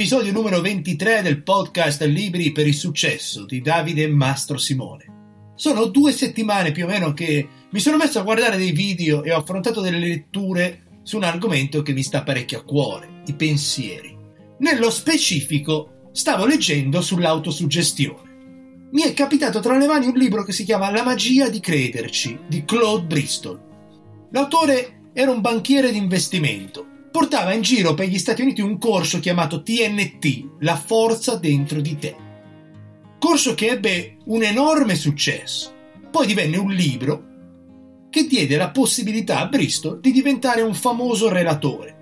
Episodio numero 23 del podcast Libri per il Successo di Davide Mastro Simone. Sono 2 settimane più o meno che mi sono messo a guardare dei video e ho affrontato delle letture su un argomento che mi sta parecchio a cuore, i pensieri. Nello specifico stavo leggendo sull'autosuggestione. Mi è capitato tra le mani un libro che si chiama La magia di crederci, di Claude Bristol. L'autore era un banchiere di investimento. Portava in giro per gli Stati Uniti un corso chiamato TNT, La forza dentro di te. Corso che ebbe un enorme successo. Poi divenne un libro che diede la possibilità a Bristol di diventare un famoso relatore.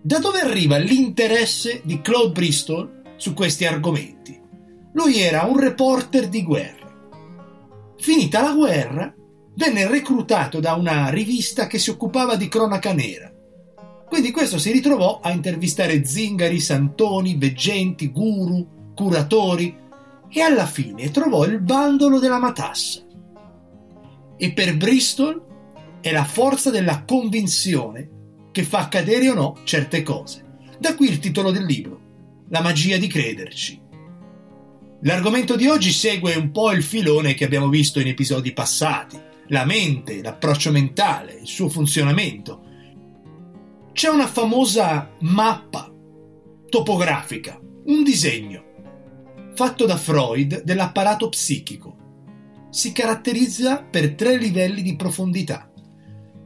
Da dove arriva l'interesse di Claude Bristol su questi argomenti? Lui era un reporter di guerra. Finita la guerra, venne reclutato da una rivista che si occupava di cronaca nera. Quindi questo si ritrovò a intervistare zingari, santoni, veggenti, guru, curatori e alla fine trovò il bandolo della matassa. E per Bristol è la forza della convinzione che fa accadere o no certe cose. Da qui il titolo del libro, La magia di crederci. L'argomento di oggi segue un po' il filone che abbiamo visto in episodi passati. La mente, l'approccio mentale, il suo funzionamento. C'è una famosa mappa topografica, un disegno fatto da Freud dell'apparato psichico. Si caratterizza per 3 livelli di profondità.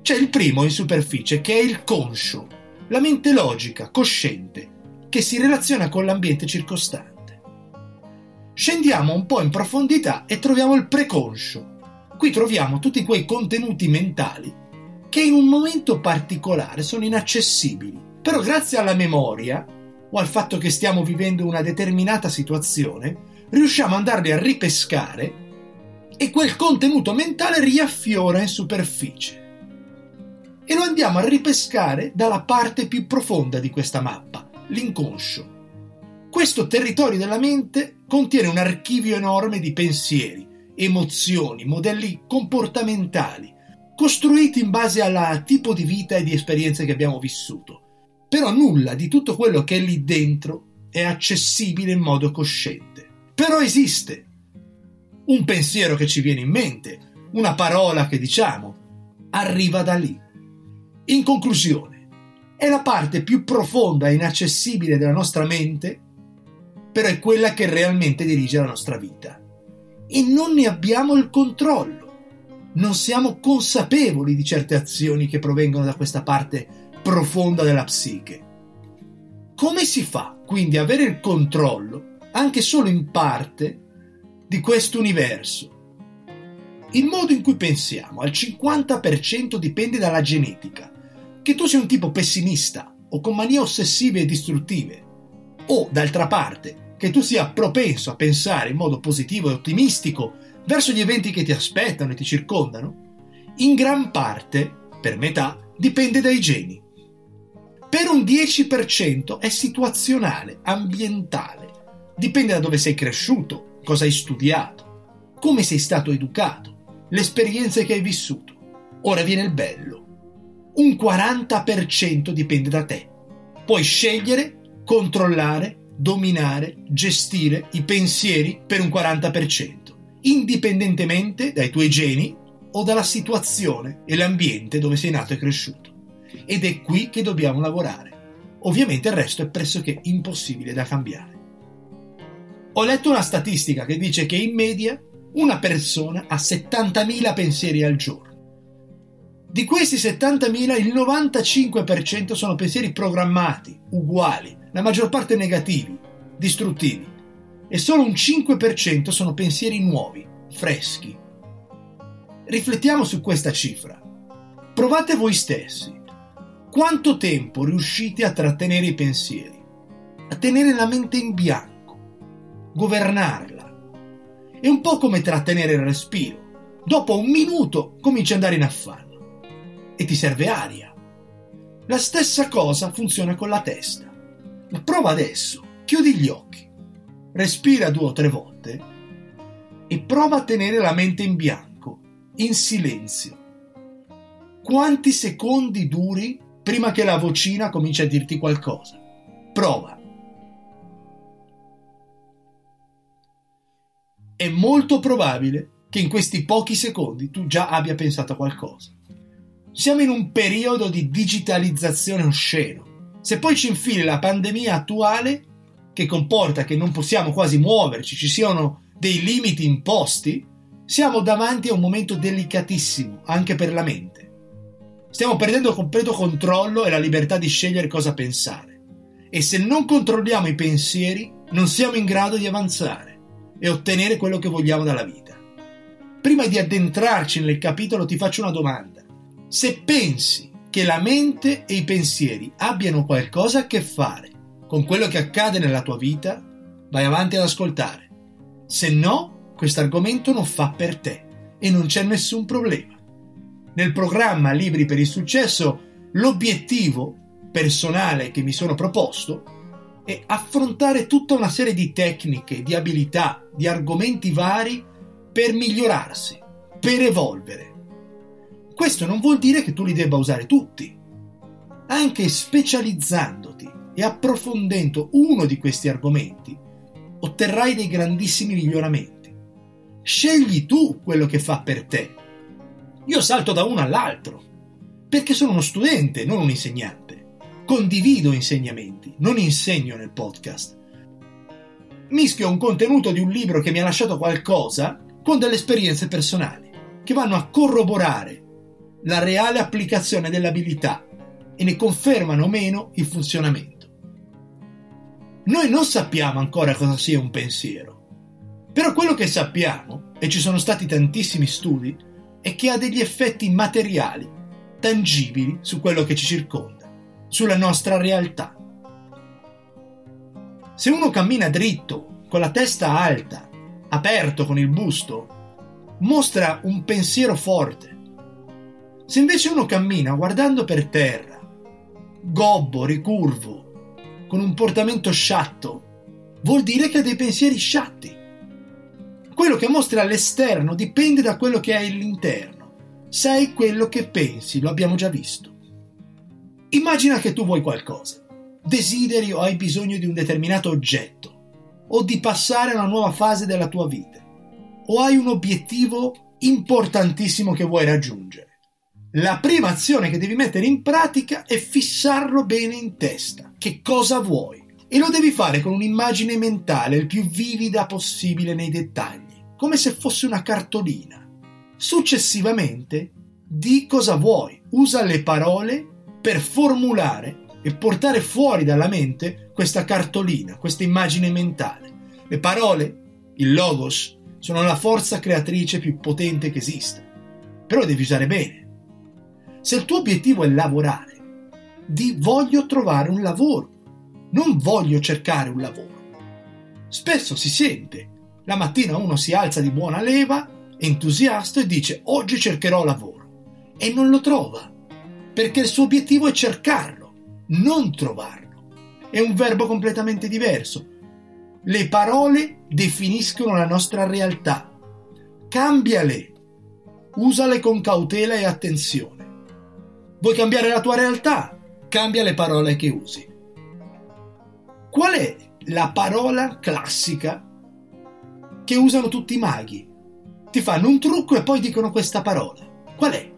C'è il primo in superficie che è il conscio, la mente logica, cosciente, che si relaziona con l'ambiente circostante. Scendiamo un po' in profondità e troviamo il preconscio. Qui troviamo tutti quei contenuti mentali che in un momento particolare sono inaccessibili, però grazie alla memoria o al fatto che stiamo vivendo una determinata situazione, riusciamo ad andarli a ripescare e quel contenuto mentale riaffiora in superficie. E lo andiamo a ripescare dalla parte più profonda di questa mappa, l'inconscio. Questo territorio della mente contiene un archivio enorme di pensieri, emozioni, modelli comportamentali, costruiti in base al tipo di vita e di esperienze che abbiamo vissuto. Però nulla di tutto quello che è lì dentro è accessibile in modo cosciente. Però esiste un pensiero che ci viene in mente, una parola che diciamo, arriva da lì. In conclusione, è la parte più profonda e inaccessibile della nostra mente, però è quella che realmente dirige la nostra vita. E non ne abbiamo il controllo. Non siamo consapevoli di certe azioni che provengono da questa parte profonda della psiche. Come si fa quindi a avere il controllo, anche solo in parte, di questo universo? Il modo in cui pensiamo al 50% dipende dalla genetica. Che tu sia un tipo pessimista o con manie ossessive e distruttive, o d'altra parte, che tu sia propenso a pensare in modo positivo e ottimistico verso gli eventi che ti aspettano e ti circondano, in gran parte, per metà, dipende dai geni. Per un 10% è situazionale, ambientale. Dipende da dove sei cresciuto, cosa hai studiato, come sei stato educato, le esperienze che hai vissuto. Ora viene il bello. Un 40% dipende da te. Puoi scegliere, controllare, dominare, gestire i pensieri per un 40%. Indipendentemente dai tuoi geni o dalla situazione e l'ambiente dove sei nato e cresciuto. Ed è qui che dobbiamo lavorare. Ovviamente il resto è pressoché impossibile da cambiare. Ho letto una statistica che dice che in media una persona ha 70.000 pensieri al giorno. Di questi 70.000 il 95% sono pensieri programmati, uguali, la maggior parte negativi, distruttivi. E solo un 5% sono pensieri nuovi, freschi. Riflettiamo su questa cifra. Provate voi stessi. Quanto tempo riuscite a trattenere i pensieri? A tenere la mente in bianco? Governarla? È un po' come trattenere il respiro. Dopo 1 minuto cominci ad andare in affanno. E ti serve aria. La stessa cosa funziona con la testa. Ma prova adesso. Chiudi gli occhi. Respira 2 o 3 volte e prova a tenere la mente in bianco, in silenzio. Quanti secondi duri prima che la vocina cominci a dirti qualcosa? Prova. molto probabile che in questi pochi secondi tu già abbia pensato a qualcosa. Siamo in un periodo di digitalizzazione osceno. Se poi ci infili la pandemia attuale, che comporta che non possiamo quasi muoverci, ci siano dei limiti imposti, siamo davanti a un momento delicatissimo, anche per la mente. Stiamo perdendo il completo controllo e la libertà di scegliere cosa pensare. E se non controlliamo i pensieri, non siamo in grado di avanzare e ottenere quello che vogliamo dalla vita. Prima di addentrarci nel capitolo ti faccio una domanda. Se pensi che la mente e i pensieri abbiano qualcosa a che fare con quello che accade nella tua vita, vai avanti ad ascoltare. Se no, questo argomento non fa per te e non c'è nessun problema. Nel programma Libri per il Successo, l'obiettivo personale che mi sono proposto è affrontare tutta una serie di tecniche, di abilità, di argomenti vari per migliorarsi, per evolvere. Questo non vuol dire che tu li debba usare tutti. Anche specializzandoti e approfondendo uno di questi argomenti, otterrai dei grandissimi miglioramenti. Scegli tu quello che fa per te. Io salto da uno all'altro, perché sono uno studente, non un insegnante. Condivido insegnamenti, non insegno nel podcast. Mischio un contenuto di un libro che mi ha lasciato qualcosa con delle esperienze personali, che vanno a corroborare la reale applicazione dell'abilità e ne confermano o meno il funzionamento. Noi non sappiamo ancora cosa sia un pensiero, però quello che sappiamo, e ci sono stati tantissimi studi, è che ha degli effetti materiali, tangibili su quello che ci circonda, sulla nostra realtà. Se uno cammina dritto, con la testa alta, aperto con il busto, mostra un pensiero forte. Se invece uno cammina guardando per terra, gobbo, ricurvo, con un portamento sciatto, vuol dire che ha dei pensieri sciatti. Quello che mostri all'esterno dipende da quello che hai all'interno. Sei quello che pensi, lo abbiamo già visto. Immagina che tu vuoi qualcosa, desideri o hai bisogno di un determinato oggetto, o di passare a una nuova fase della tua vita, o hai un obiettivo importantissimo che vuoi raggiungere. La prima azione che devi mettere in pratica è fissarlo bene in testa. Che cosa vuoi? E lo devi fare con un'immagine mentale il più vivida possibile nei dettagli, come se fosse una cartolina. Successivamente, di cosa vuoi. Usa le parole per formulare e portare fuori dalla mente questa cartolina, questa immagine mentale. Le parole, il logos, sono la forza creatrice più potente che esista. Però lo devi usare bene. Se il tuo obiettivo è lavorare, di voglio trovare un lavoro, non voglio cercare un lavoro. Spesso si sente, la mattina uno si alza di buona leva, entusiasta e dice oggi cercherò lavoro e non lo trova, perché il suo obiettivo è cercarlo, non trovarlo. È un verbo completamente diverso. Le parole definiscono la nostra realtà. Cambiale, usale con cautela e attenzione. Vuoi cambiare la tua realtà? Cambia le parole che usi. Qual è la parola classica che usano tutti i maghi? Ti fanno un trucco e poi dicono questa parola. Qual è?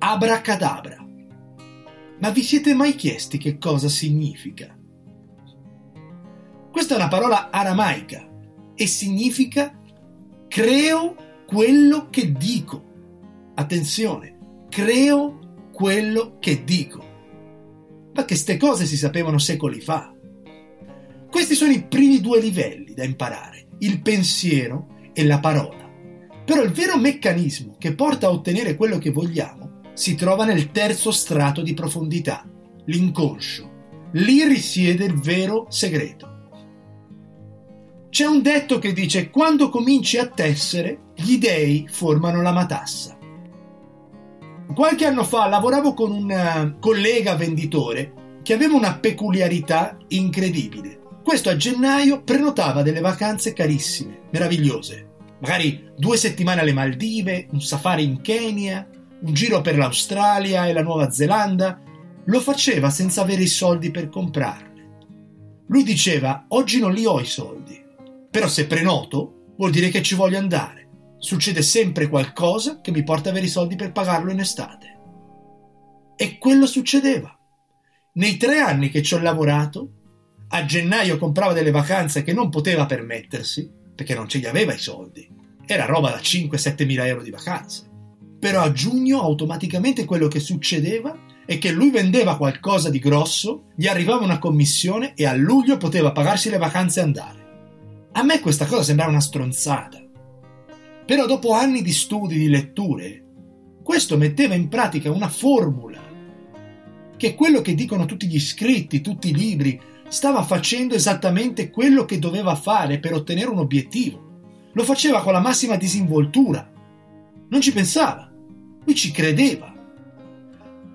Abracadabra. Ma vi siete mai chiesti che cosa significa? Questa è una parola aramaica e significa creo quello che dico. Attenzione. Creo quello che dico. Ma che ste cose si sapevano secoli fa. Questi sono i primi due livelli da imparare, il pensiero e la parola. Però il vero meccanismo che porta a ottenere quello che vogliamo si trova nel terzo strato di profondità, l'inconscio. Lì risiede il vero segreto. C'è un detto che dice: quando cominci a tessere, gli dèi formano la matassa. Qualche anno fa lavoravo con un collega venditore che aveva una peculiarità incredibile. Questo a gennaio prenotava delle vacanze carissime, meravigliose. Magari 2 settimane alle Maldive, un safari in Kenya, un giro per l'Australia e la Nuova Zelanda. Lo faceva senza avere i soldi per comprarle. Lui diceva: oggi non li ho i soldi, però se prenoto Vuol dire che ci voglio andare. Succede sempre qualcosa che mi porta a avere i soldi per pagarlo in estate. E quello succedeva. Nei 3 anni che ci ho lavorato, a gennaio comprava delle vacanze che non poteva permettersi, perché non ce li aveva i soldi. Era roba da 5-7 mila euro di vacanze. Però a giugno automaticamente quello che succedeva è che lui vendeva qualcosa di grosso, gli arrivava una commissione e a luglio poteva pagarsi le vacanze e andare. A me questa cosa sembrava una stronzata. Però dopo anni di studi, di letture, questo metteva in pratica una formula che è quello che dicono tutti gli scritti, tutti i libri. Stava facendo esattamente quello che doveva fare per ottenere un obiettivo. Lo faceva con la massima disinvoltura. Non ci pensava. Lui ci credeva.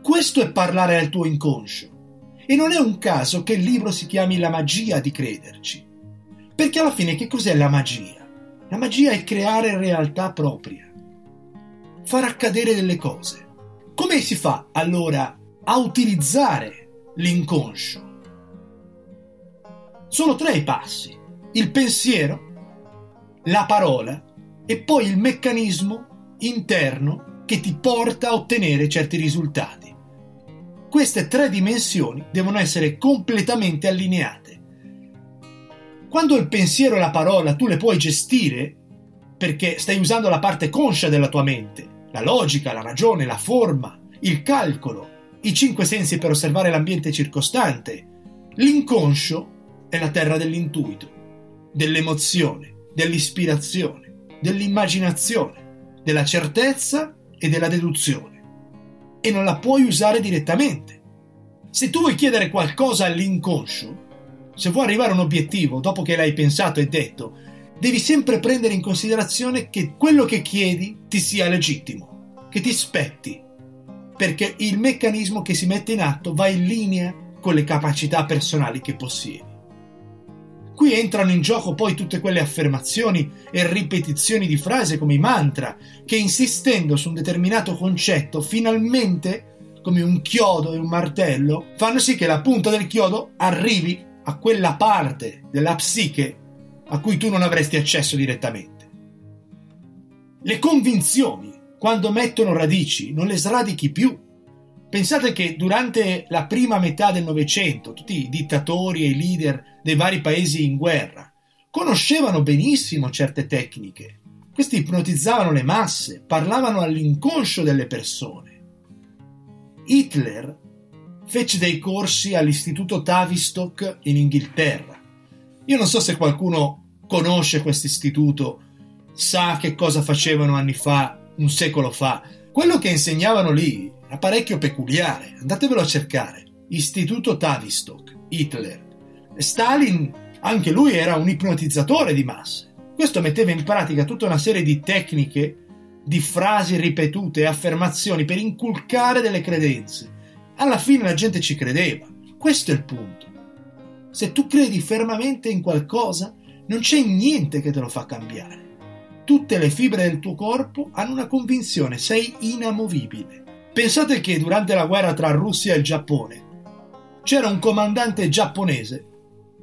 Questo è parlare al tuo inconscio. E non è un caso che il libro si chiami La magia di crederci. Perché alla fine che cos'è la magia? La magia è creare realtà propria. Far accadere delle cose. Come si fa allora a utilizzare l'inconscio? Sono 3 i passi. Il pensiero, la parola e poi il meccanismo interno che ti porta a ottenere certi risultati. Queste 3 dimensioni devono essere completamente allineate. Quando il pensiero e la parola tu le puoi gestire, perché stai usando la parte conscia della tua mente, la logica, la ragione, la forma, il calcolo, i 5 sensi per osservare l'ambiente circostante, l'inconscio è la terra dell'intuito, dell'emozione, dell'ispirazione, dell'immaginazione, della certezza e della deduzione. E non la puoi usare direttamente. Se tu vuoi chiedere qualcosa all'inconscio, se vuoi arrivare a un obiettivo dopo che l'hai pensato e detto, devi sempre prendere in considerazione che quello che chiedi ti sia legittimo, che ti spetti, perché il meccanismo che si mette in atto va in linea con le capacità personali che possiedi. Qui entrano in gioco poi tutte quelle affermazioni e ripetizioni di frase come i mantra, che insistendo su un determinato concetto, finalmente, come un chiodo e un martello, fanno sì che la punta del chiodo arrivi a quella parte della psiche a cui tu non avresti accesso direttamente. Le convinzioni, quando mettono radici, non le sradichi più. Pensate che durante la prima metà del Novecento tutti i dittatori e i leader dei vari paesi in guerra conoscevano benissimo certe tecniche. Questi ipnotizzavano le masse, parlavano all'inconscio delle persone. Hitler fece dei corsi all'Istituto Tavistock in Inghilterra. Io non so se qualcuno conosce questo istituto, sa che cosa facevano anni fa, un secolo fa. Quello che insegnavano lì era parecchio peculiare, andatevelo a cercare. Istituto Tavistock, Hitler. Stalin, anche lui era un ipnotizzatore di masse. Questo metteva in pratica tutta una serie di tecniche, di frasi ripetute, affermazioni per inculcare delle credenze. Alla fine la gente ci credeva. Questo è il punto. Se tu credi fermamente in qualcosa, non c'è niente che te lo fa cambiare. Tutte le fibre del tuo corpo hanno una convinzione, sei inamovibile. Pensate che durante la guerra tra Russia e Giappone c'era un comandante giapponese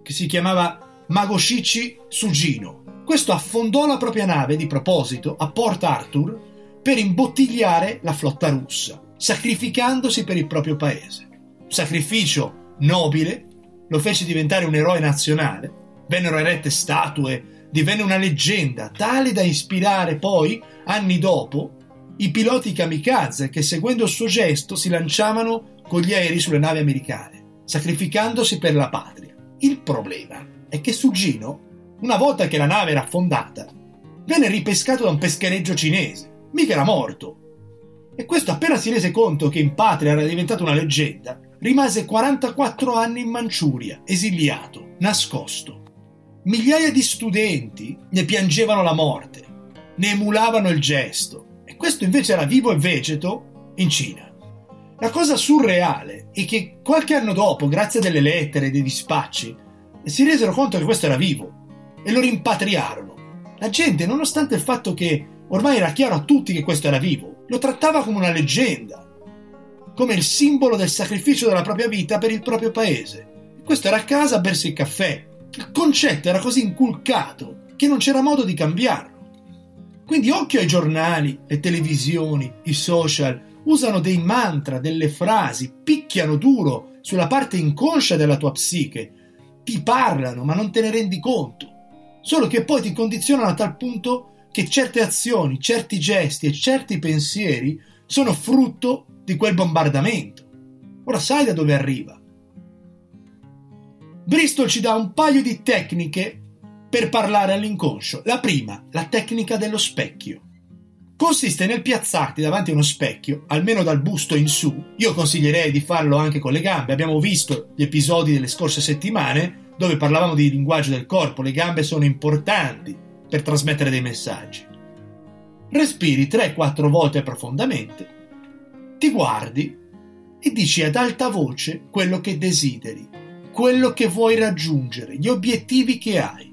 che si chiamava Magoshichi Sugino. Questo affondò la propria nave di proposito a Port Arthur per imbottigliare la flotta russa, sacrificandosi per il proprio paese. Un sacrificio nobile, lo fece diventare un eroe nazionale, vennero erette statue, divenne una leggenda tale da ispirare poi, anni dopo, i piloti kamikaze che seguendo il suo gesto si lanciavano con gli aerei sulle navi americane, sacrificandosi per la patria. Il problema è che Sugino, una volta che la nave era affondata, venne ripescato da un peschereccio cinese, mica era morto. E questo appena si rese conto che in patria era diventata una leggenda, rimase 44 anni in Manciuria, esiliato, nascosto. Migliaia di studenti ne piangevano la morte, ne emulavano il gesto, e questo invece era vivo e vegeto in Cina. La cosa surreale è che qualche anno dopo, grazie a delle lettere e dei dispacci, si resero conto che questo era vivo e lo rimpatriarono. La gente, nonostante il fatto che ormai era chiaro a tutti che questo era vivo, lo trattava come una leggenda, come il simbolo del sacrificio della propria vita per il proprio paese. Questo era a casa a bersi il caffè. Il concetto era così inculcato che non c'era modo di cambiarlo. Quindi occhio ai giornali, le televisioni, i social, usano dei mantra, delle frasi, picchiano duro sulla parte inconscia della tua psiche, ti parlano ma non te ne rendi conto, solo che poi ti condizionano a tal punto che certe azioni, certi gesti e certi pensieri sono frutto di quel bombardamento. Ora sai da dove arriva. Bristol ci dà un paio di tecniche per parlare all'inconscio. La prima, la tecnica dello specchio. Consiste nel piazzarti davanti a uno specchio, almeno dal busto in su. Io consiglierei di farlo anche con le gambe. Abbiamo visto gli episodi delle scorse settimane dove parlavamo di linguaggio del corpo. Le gambe sono importanti per trasmettere dei messaggi. Respiri 3-4 volte profondamente, ti guardi e dici ad alta voce quello che desideri, quello che vuoi raggiungere, gli obiettivi che hai.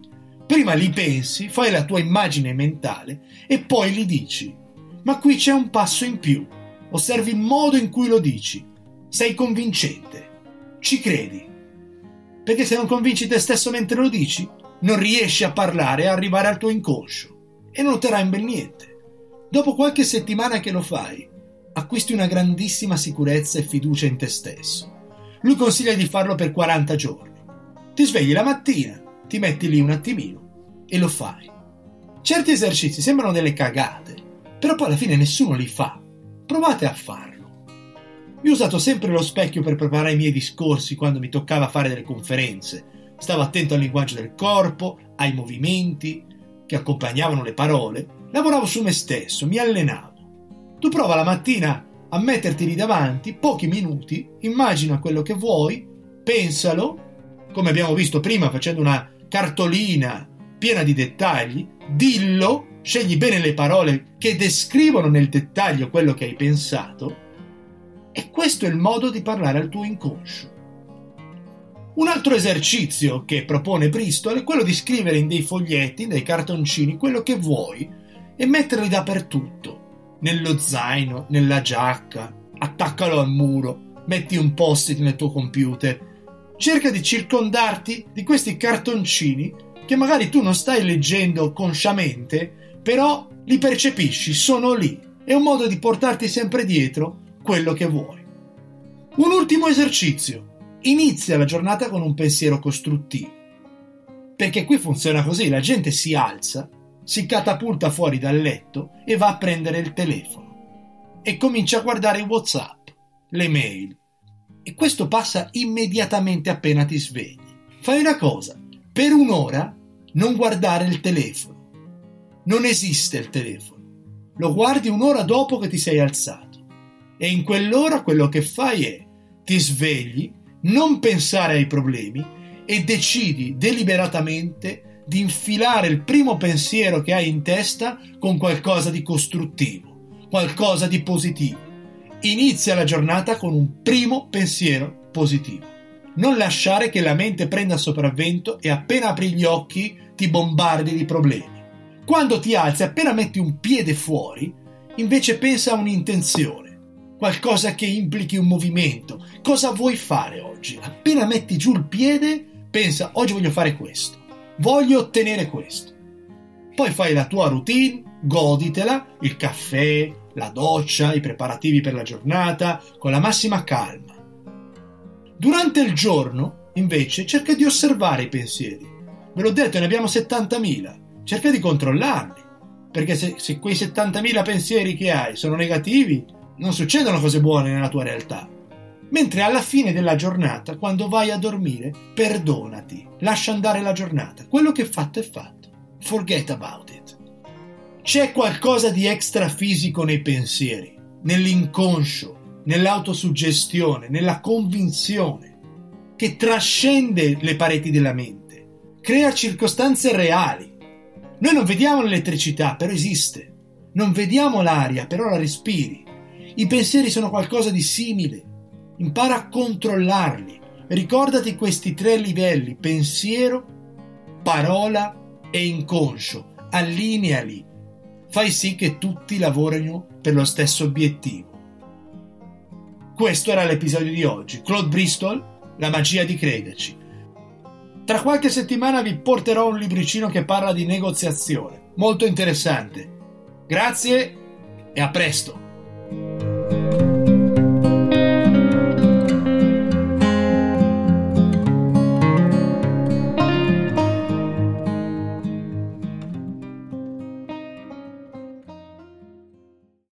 Prima li pensi, fai la tua immagine mentale e poi li dici. Ma qui c'è un passo in più. Osservi il modo in cui lo dici. Sei convincente. Ci credi. Perché se non convinci te stesso mentre lo dici, non riesci a parlare e arrivare al tuo inconscio. E non otterrai in bel niente. Dopo qualche settimana che lo fai, acquisti una grandissima sicurezza e fiducia in te stesso. Lui consiglia di farlo per 40 giorni. Ti svegli la mattina, ti metti lì un attimino e lo fai. Certi esercizi sembrano delle cagate, però poi alla fine nessuno li fa. Provate a farlo. Io ho usato sempre lo specchio per preparare i miei discorsi quando mi toccava fare delle conferenze. Stavo attento al linguaggio del corpo, ai movimenti che accompagnavano le parole. Lavoravo su me stesso, mi allenavo. Tu prova la mattina a metterti lì davanti, pochi minuti, immagina quello che vuoi, pensalo, come abbiamo visto prima facendo una cartolina piena di dettagli, dillo, scegli bene le parole che descrivono nel dettaglio quello che hai pensato, e questo è il modo di parlare al tuo inconscio. Un altro esercizio che propone Bristol è quello di scrivere in dei foglietti, in dei cartoncini, quello che vuoi e metterli dappertutto, nello zaino, nella giacca, attaccalo al muro, metti un post-it nel tuo computer. Cerca di circondarti di questi cartoncini che magari tu non stai leggendo consciamente, però li percepisci, sono lì. È un modo di portarti sempre dietro quello che vuoi. Un ultimo esercizio. Inizia la giornata con un pensiero costruttivo. Perché qui funziona così, la gente si alza, si catapulta fuori dal letto e va a prendere il telefono e comincia a guardare i WhatsApp, le mail. E questo passa immediatamente appena ti svegli. Fai una cosa, per un'ora non guardare il telefono. Non esiste il telefono. Lo guardi un'ora dopo che ti sei alzato. E in quell'ora quello che fai è ti svegli, non pensare ai problemi e decidi deliberatamente di infilare il primo pensiero che hai in testa con qualcosa di costruttivo, qualcosa di positivo. Inizia la giornata con un primo pensiero positivo. Non lasciare che la mente prenda sopravvento e appena apri gli occhi ti bombardi di problemi. Quando ti alzi, appena metti un piede fuori, invece pensa a un'intenzione, qualcosa che implichi un movimento. Cosa vuoi fare oggi? Appena metti giù il piede, pensa: oggi voglio fare questo, voglio ottenere questo. Poi fai la tua routine, goditela, il caffè, la doccia, i preparativi per la giornata, con la massima calma. Durante il giorno, invece, cerca di osservare i pensieri. Ve l'ho detto, ne abbiamo 70.000. Cerca di controllarli, perché se quei 70.000 pensieri che hai sono negativi, non succedono cose buone nella tua realtà. Mentre alla fine della giornata, quando vai a dormire, perdonati, lascia andare la giornata. Quello che è fatto. Forget about it. C'è qualcosa di extrafisico nei pensieri, nell'inconscio, nell'autosuggestione, nella convinzione, che trascende le pareti della mente, crea circostanze reali. Noi non vediamo l'elettricità, però esiste. Non vediamo l'aria, però la respiri. I pensieri sono qualcosa di simile. Impara a controllarli. Ricordati questi 3 livelli: pensiero, parola e inconscio. Allineali. Fai sì che tutti lavorino per lo stesso obiettivo. Questo era l'episodio di oggi. Claude Bristol, la magia di crederci. Tra qualche settimana vi porterò un libricino che parla di negoziazione, molto interessante. Grazie e a presto!